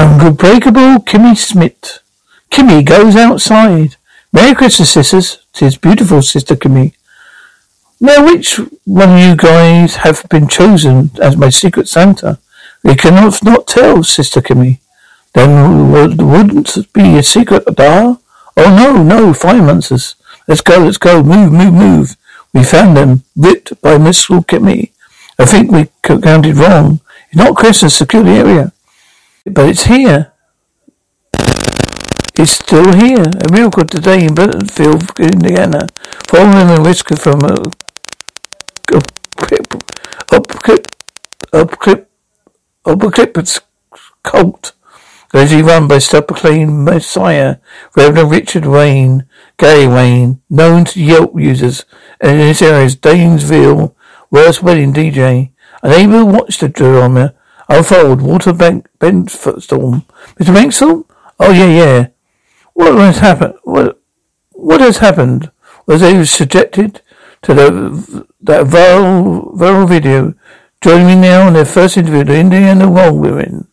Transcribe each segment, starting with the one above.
Unbreakable Kimmy Schmidt. Kimmy goes outside. Merry Christmas, sisters. 'Tis beautiful, Sister Kimmy. Now, which one of you guys have been chosen as my secret Santa? We cannot not tell, Sister Kimmy. Then wouldn't be a secret, Adar? Oh, no, firemonsters. Let's go. Move. We found them, ripped by Miss Kimmy. I think we counted wrong. It's not Christmas, secure the area. But it's here. It's still here. A miracle today in Bentonfield, Indiana. 4 women rescued from a cult. Largely run by self-proclaimed Messiah, Reverend Richard Wayne, Gary Wayne, known to Yelp users, and in his area's Danesville, worst wedding DJ. Unable to watch the drama unfold, Walter Bankstorm. Mr. Bankstorm? Oh, yeah. What has happened was they were subjected to that viral video. Joining me now on their first interview, the Indiana World Women.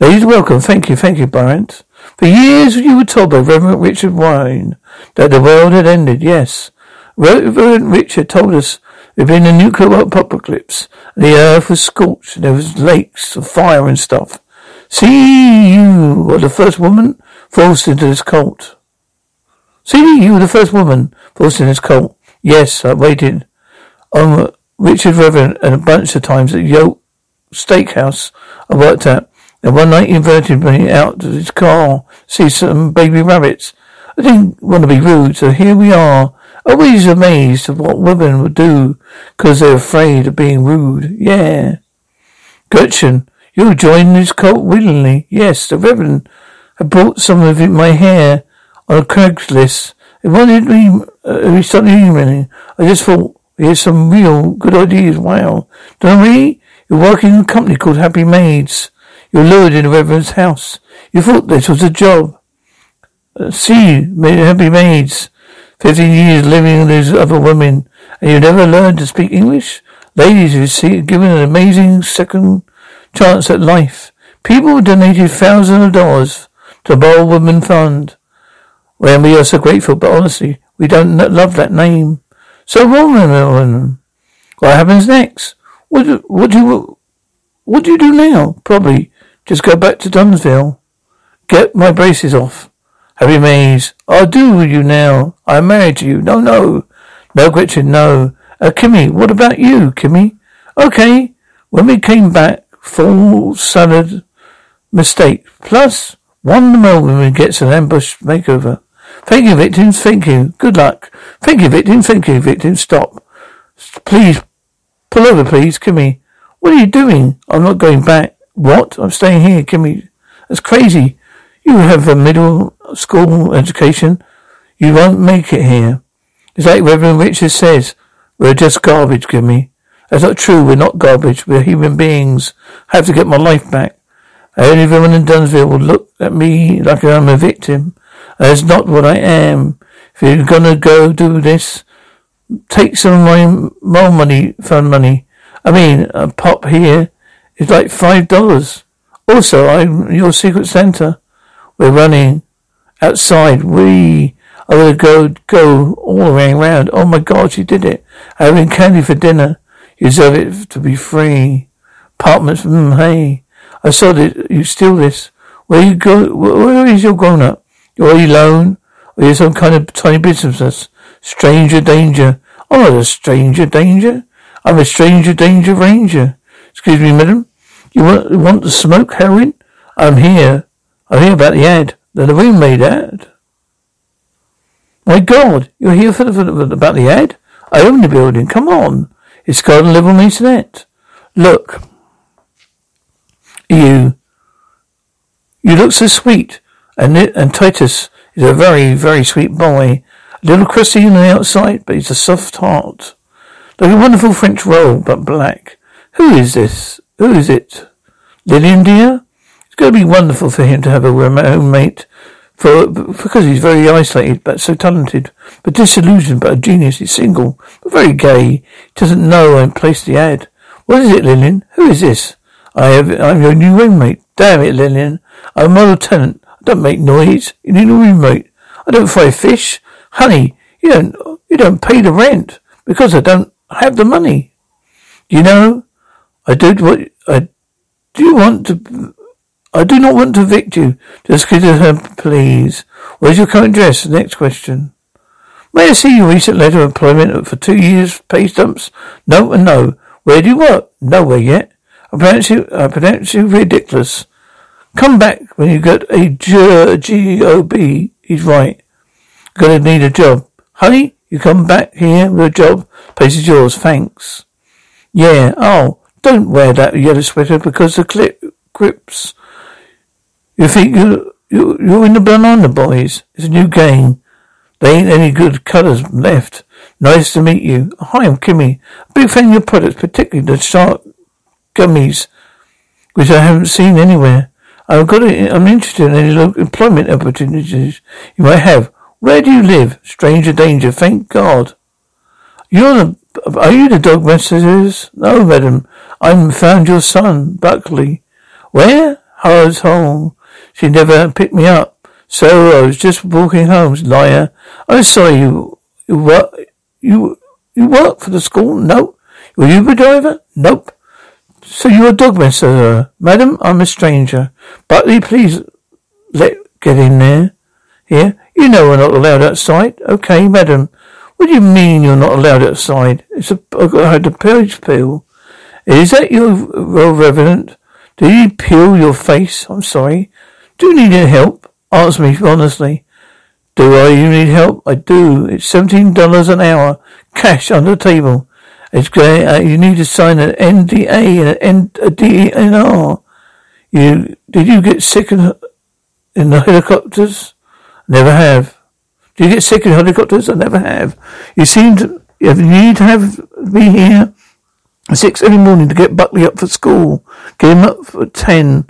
Ladies, welcome. Thank you, Barrett. For years you were told by Reverend Richard Wayne that the world had ended, yes. Reverend Richard told us there'd been a nuclear apocalypse, and the earth was scorched, and there was lakes of fire and stuff. See, you were the first woman forced into this cult. Yes, I waited on Richard Reverend and a bunch of times at Yoke Steakhouse I worked at. And one night he invited me out to his car to see some baby rabbits. I didn't want to be rude, so here we are. Always amazed at what women would do because they're afraid of being rude. Yeah. Gretchen, you joined this cult willingly. Yes, the Reverend had bought some of my hair on a Craigslist. It wanted me to start emailing. I just thought, here's some real good ideas. Wow. Don't we? You're working in a company called Happy Maids. You're lured in the Reverend's house. You thought this was a job. See, Happy Maids. 15 years living with these other women, and you never learned to speak English? Ladies, you see, given an amazing second chance at life. People donated thousands of dollars to Bold Women Fund. Well, we are so grateful, but honestly, we don't love that name. So woman, what happens next? What do you do now? Probably just go back to Durnsville. Get my braces off. Happy Maze, I'll do with you now. I'm married to you. No, Gretchen, no. Kimmy, what about you, Kimmy? Okay, when we came back, full salad mistake. Plus, one more woman gets an ambush makeover. Thank you, victims, thank you. Good luck. Thank you, victims. Stop. Please, pull over, please, Kimmy. What are you doing? I'm not going back. What? I'm staying here, Kimmy. That's crazy. You have a middle school education. You won't make it here. It's like Reverend Richard says, we're just garbage, Kimmy. That's not true. We're not garbage. We're human beings. I have to get my life back. Only woman in Dunsville will look at me like I'm a victim. That's not what I am. If you're going to go do this, take some of my fund money. A pop here is like $5. Also, I'm your secret Santa. We're running outside. I would go all around. Oh my God, she did it. Having candy for dinner. You deserve it to be free. Apartments, hey. I saw that you steal this. Where is your grown up? You're alone? Or you're some kind of tiny business? Stranger danger. I'm not a stranger danger. I'm a stranger danger ranger. Excuse me, madam. You want to smoke heroin? I'm here. I hear about the ad. The roommate ad. My God, you're here about the ad? I own the building. Come on. It's got a live on the internet. Look. You look so sweet. And Titus is a very, very sweet boy. A little crusty on the outside, but he's a soft heart. Like a wonderful French roll, but black. Who is it? Lillian, dear? It's going to be wonderful for him to have a roommate, because he's very isolated, but so talented, but disillusioned, but a genius. He's single, but very gay. He doesn't know I placed the ad. What is it, Lillian? Who is this? I'm your new roommate, Damn it, Lillian. I'm not a tenant. I don't make noise. You need a roommate. I don't fry fish. Honey, you don't pay the rent because I don't have the money. You know, I do not want to evict you. Just give her, please. Where's your current address? Next question. May I see your recent letter of employment for 2 years pay stumps? No and no. Where do you work? Nowhere yet. I pronounce you ridiculous. Come back when you get a G.O.B. He's right. Gonna need a job. Honey, you come back here with a job. Place is yours. Thanks. Yeah. Oh, don't wear that yellow sweater because the grips. You think you're in the banana boys. It's a new game. They ain't any good colours left. Nice to meet you. Hi, I'm Kimmy. A big fan of your products, particularly the shark gummies, which I haven't seen anywhere. I'm interested in any local employment opportunities you might have. Where do you live? Stranger danger, thank God. Are you the dog messengers? No, madam. I found your son, Buckley. Where? Harrow's home. She never picked me up. So I was just walking home, liar. I'm sorry, you work for the school? Nope. You're an Uber driver? Nope. So you're a dog messenger. Madam, I'm a stranger. Buckley, please get in there. Here? You know we're not allowed outside. Okay, madam. What do you mean you're not allowed outside? I had to peel. Is that your Reverend? Do you peel your face? I'm sorry. Do you need any help? Answer me honestly. You need help? I do. It's $17 an hour. Cash on the table. It's great. You need to sign an NDA and a DNR. Did you get sick in the helicopters? Never have. Do you get sick in helicopters? I never have. You need to have me here at 6 every morning to get Buckley up for school. Get him up at 10.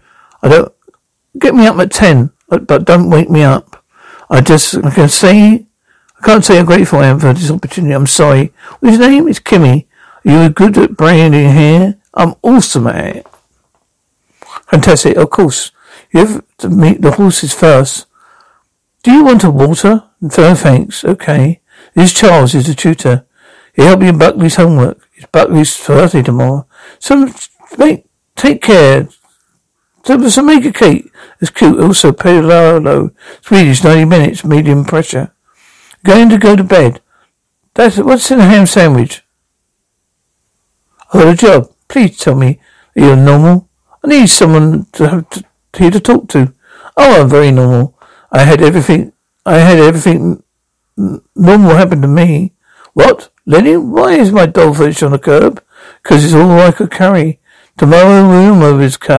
Get me up at 10, but don't wake me up. I can't say how grateful I am for this opportunity. I'm sorry. His name is Kimmy. You're good at branding hair. I'm awesome at it. Fantastic. Of course. You have to meet the horses first. Do you want a water? No, thanks. Okay. This Charles is the tutor. He'll help you in Buckley's homework. It's Buckley's birthday tomorrow. Take care. So make a cake. It's cute. Also, Palolo. Swedish, 90 minutes, medium pressure. Going to go to bed. What's in a ham sandwich? I got a job. Please tell me that you're normal. I need someone here to talk to. Oh, I'm very normal. I had everything normal happen to me. What? Lenny, why is my dollfish on the curb? 'Cause it's all I could carry. Tomorrow room is cut.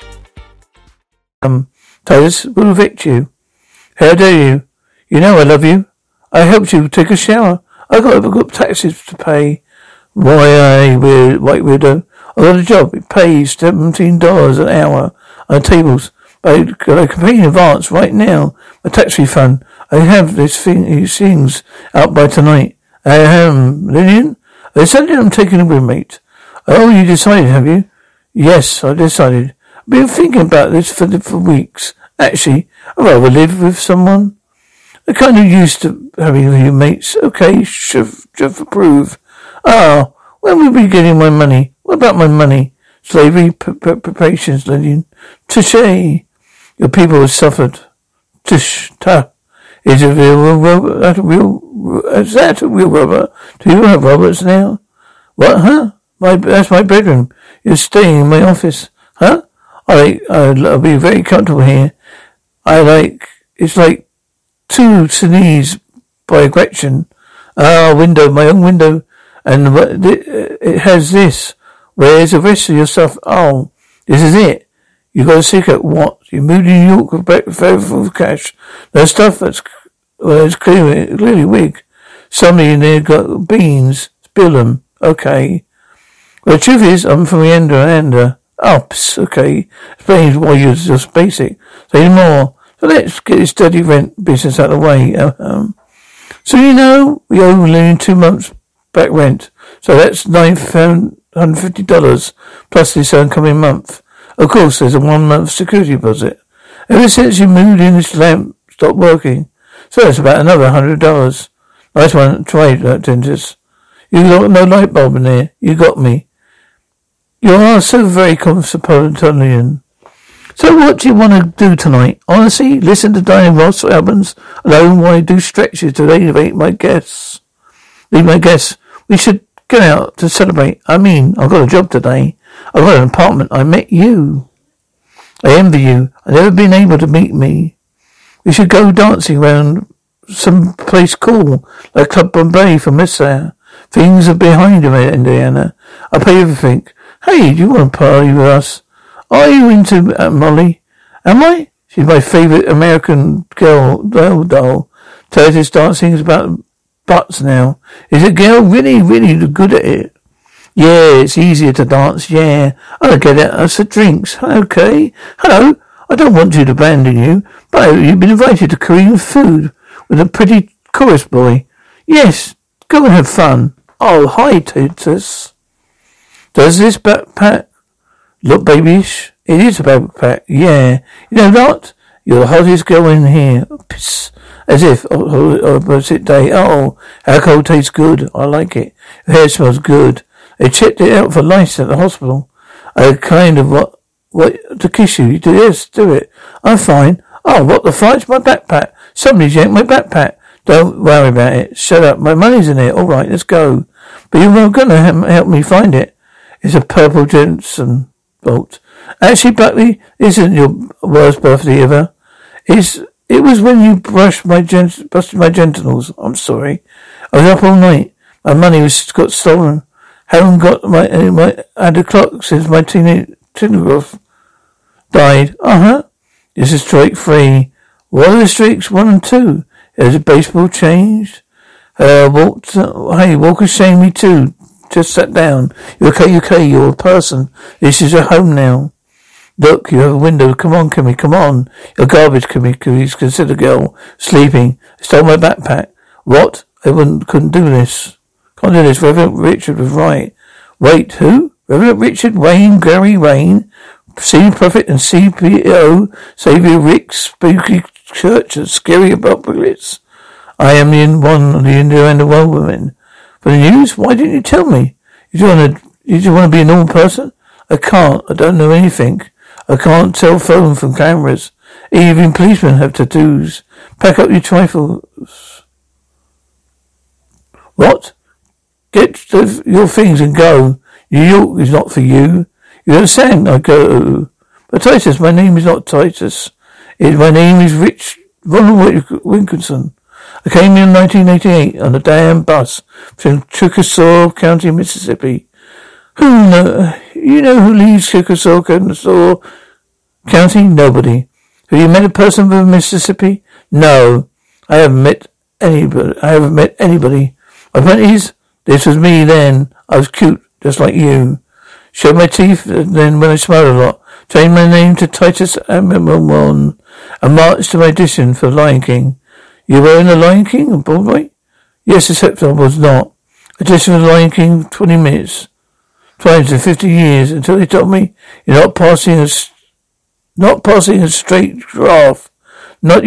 Titus will evict you. How dare you? You know I love you. I helped you take a shower. I got taxes to pay. Why, white widow. I got a job. It pays $17 an hour. On tables, but I can pay in advance right now. My tax refund. I have these things out by tonight. Lillian? I decided I'm taking a roommate. Oh, you decided, have you? Yes, I decided. I've been thinking about this for weeks. Actually, I'd rather live with someone. I'm kind of used to having roommates. Okay, just approve. Ah, when will we be getting my money? What about my money? Slavery preparations, Lillian. Touché. Your people have suffered. Tush. Ta. Is it real rubber? Is that a real rubber? Do you have robbers now? What, huh? That's my bedroom. You're staying in my office. Huh? I'll be very comfortable here. It's like two Sinise by Gretchen. My own window. And it has this. Where's the rest of your stuff? Oh, this is it. You got a cigarette? What? You moved to New York with favorable cash. No stuff that's clearly wig. Somebody in there got beans. Spill them. Okay. Well, the truth is, I'm from Ender. Ups. Okay. Explains why you're just basic. Say more. So let's get this dirty rent business out of the way. So you know, we owe Lynn 2 months back rent. So that's $950 plus this oncoming month. Of course, there's a 1 month security deposit. Ever since you moved in, this lamp stopped working. So that's about another $100. Nice one, trade, dentist. You got no light bulb in there. You got me. You are so very cosmopolitan. So what do you want to do tonight? Honestly, listen to Diane Ross albums alone while I do stretches to elevate my guests. Leave my guests. We should get out to celebrate. I mean, I've got a job today. I've got an apartment. I met you. I envy you. I've never been able to meet me. We should go dancing around some place cool, like Club Bombay for Miss Hour. Things are behind him in Indiana. I pay everything. Hey, do you want to party with us? Are you into Molly? Am I? She's my favourite American girl doll. Titus dancing is about butts now. Is a girl really, really good at it? Yeah, it's easier to dance, yeah. I don't get it. I said drinks. Okay. Hello. I don't want you to abandon you, but you've been invited to Korean food with a pretty chorus boy. Yes, go and have fun. Oh, hi, Titus. Does this backpack look babyish? It is a backpack, yeah. You know what? You're the hottest girl in here. Psst. As if, opposite day. Oh, alcohol tastes good. I like it. The hair smells good. They checked it out for lice at the hospital. I kind of what to kiss you. You do this, do it. I'm fine. Oh, what the flight's my backpack. Somebody's yanked my backpack. Don't worry about it. Shut up. My money's in it. All right, let's go. But you're not going to help me find it. It's a purple Jensen bolt. Actually, Buckley, isn't your worst birthday ever? It was when you busted my genitals. I'm sorry. I was up all night. My money got stolen. Haven't got my had a clock since my teenager died. This is strike 3. What are the streaks 1 and 2? Has a baseball changed? Hey, Walker shame me too. Just sat down. You're okay, you're a person. This is your home now. Look, you have a window. Come on, Kimmy, come on. Your garbage, Kimmy, please consider girl. Sleeping. I stole my backpack. What? I couldn't do this. Can't do this. Reverend Richard was right. Wait, who? Reverend Richard Wayne Gary Wayne, senior prophet and CPO, Savior Rick, Spooky Church and Scary Apocalypse. I am the Indiana Wild Women. For the news? Why didn't you tell me? You just want to be a normal person? I can't. I don't know anything. I can't tell phone from cameras. Even policemen have tattoos. Pack up your trifles. What? Get your things and go. New York is not for you. You understand? I go. But Titus, my name is not Titus. My name is Ronald Wilkerson. I came in 1988 on a damn bus from Chickasaw County, Mississippi. You know who leaves Chickasaw County? Nobody. Have you met a person from Mississippi? No. I haven't met anybody. My point is, this was me then. I was cute, just like you. Showed my teeth then when I smiled a lot. Changed my name to Titus Andromedon and marched to my audition for Lion King. You were in the Lion King on Broadway? Yes, except I was not. I just was in the Lion King 20 minutes, 20 to 50 years, until they told me you're not passing a straight draft. But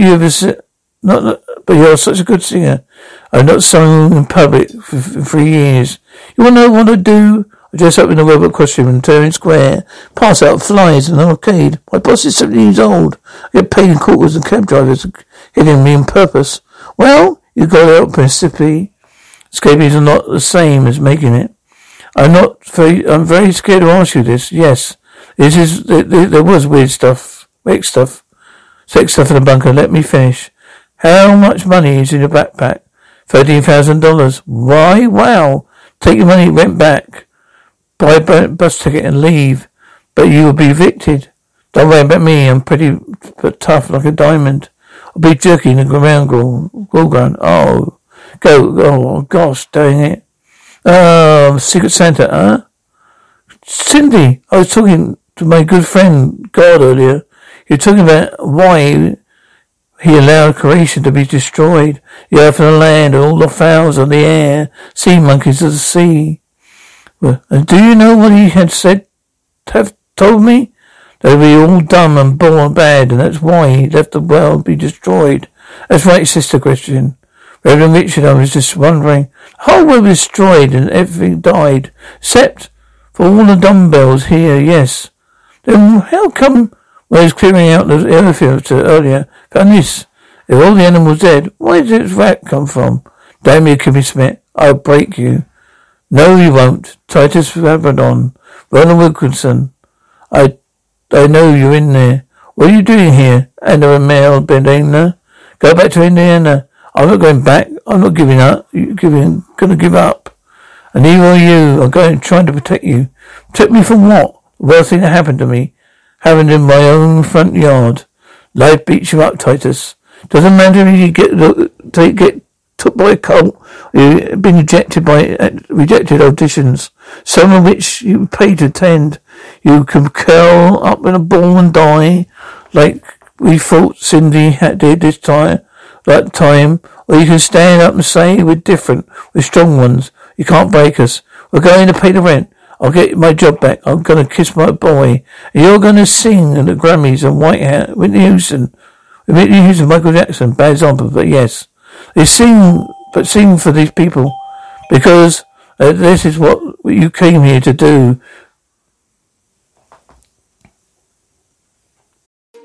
you're such a good singer. I've not sung in public for 3 years. You want to know what I do? I dress up in a robot costume in Tarrant Square, pass out flies in an arcade. My boss is 70 years old. I get paid in quarters and cab drivers hitting me on purpose. Well, you got out, Mississippi. Escaping is not the same as making it. I'm very scared to ask you this. Yes, there was weird stuff, sex stuff in the bunker. Let me finish. How much money is in your backpack? $13,000. Why? Wow. Take your money, rent back, buy a bus ticket and leave. But you will be evicted. Don't worry about me. I'm pretty but tough like a diamond. I'll be jerking around, Gorgon. Oh, go. Oh, gosh, dang it. Secret Santa, huh? Cindy, I was talking to my good friend God earlier. You're talking about why he allowed creation to be destroyed. The earth and the land and all the fowls of the air, sea monkeys of the sea. Well, and do you know what he had said, have told me? They were all dumb and born bad, and that's why he left the world be destroyed. That's right, Sister Christian. Reverend Richard, I was just wondering. The whole world was destroyed and everything died, except for all the dumbbells here, yes. Then how come when I was clearing out the airfield earlier, found this? If all the animals dead, where did this rat come from? Damn you, Kimmy Schmidt, I'll break you. No, you won't. Titus Andromedon, Ronald Wilkerson, I know you're in there. What are you doing here? Anna and Mel Bendina. Go back to Indiana. I'm not going back. I'm not giving up. You're gonna give up. And neither are you. I'm trying to protect you. Protect me from what? The worst thing that happened to me. Happened in my own front yard. Life beats you up, Titus. Doesn't matter if you get took by a cult, you've been rejected by rejected auditions, some of which you pay to attend. You can curl up in a ball and die, like we thought Cindy did this time, that time. Or you can stand up and say we're different, we're strong ones. You can't break us. We're going to pay the rent. I'll get my job back. I'm going to kiss my boy. You're going to sing at the Grammys and White House. Whitney Houston, Michael Jackson, bad example, but yes. They sing for these people because this is what you came here to do.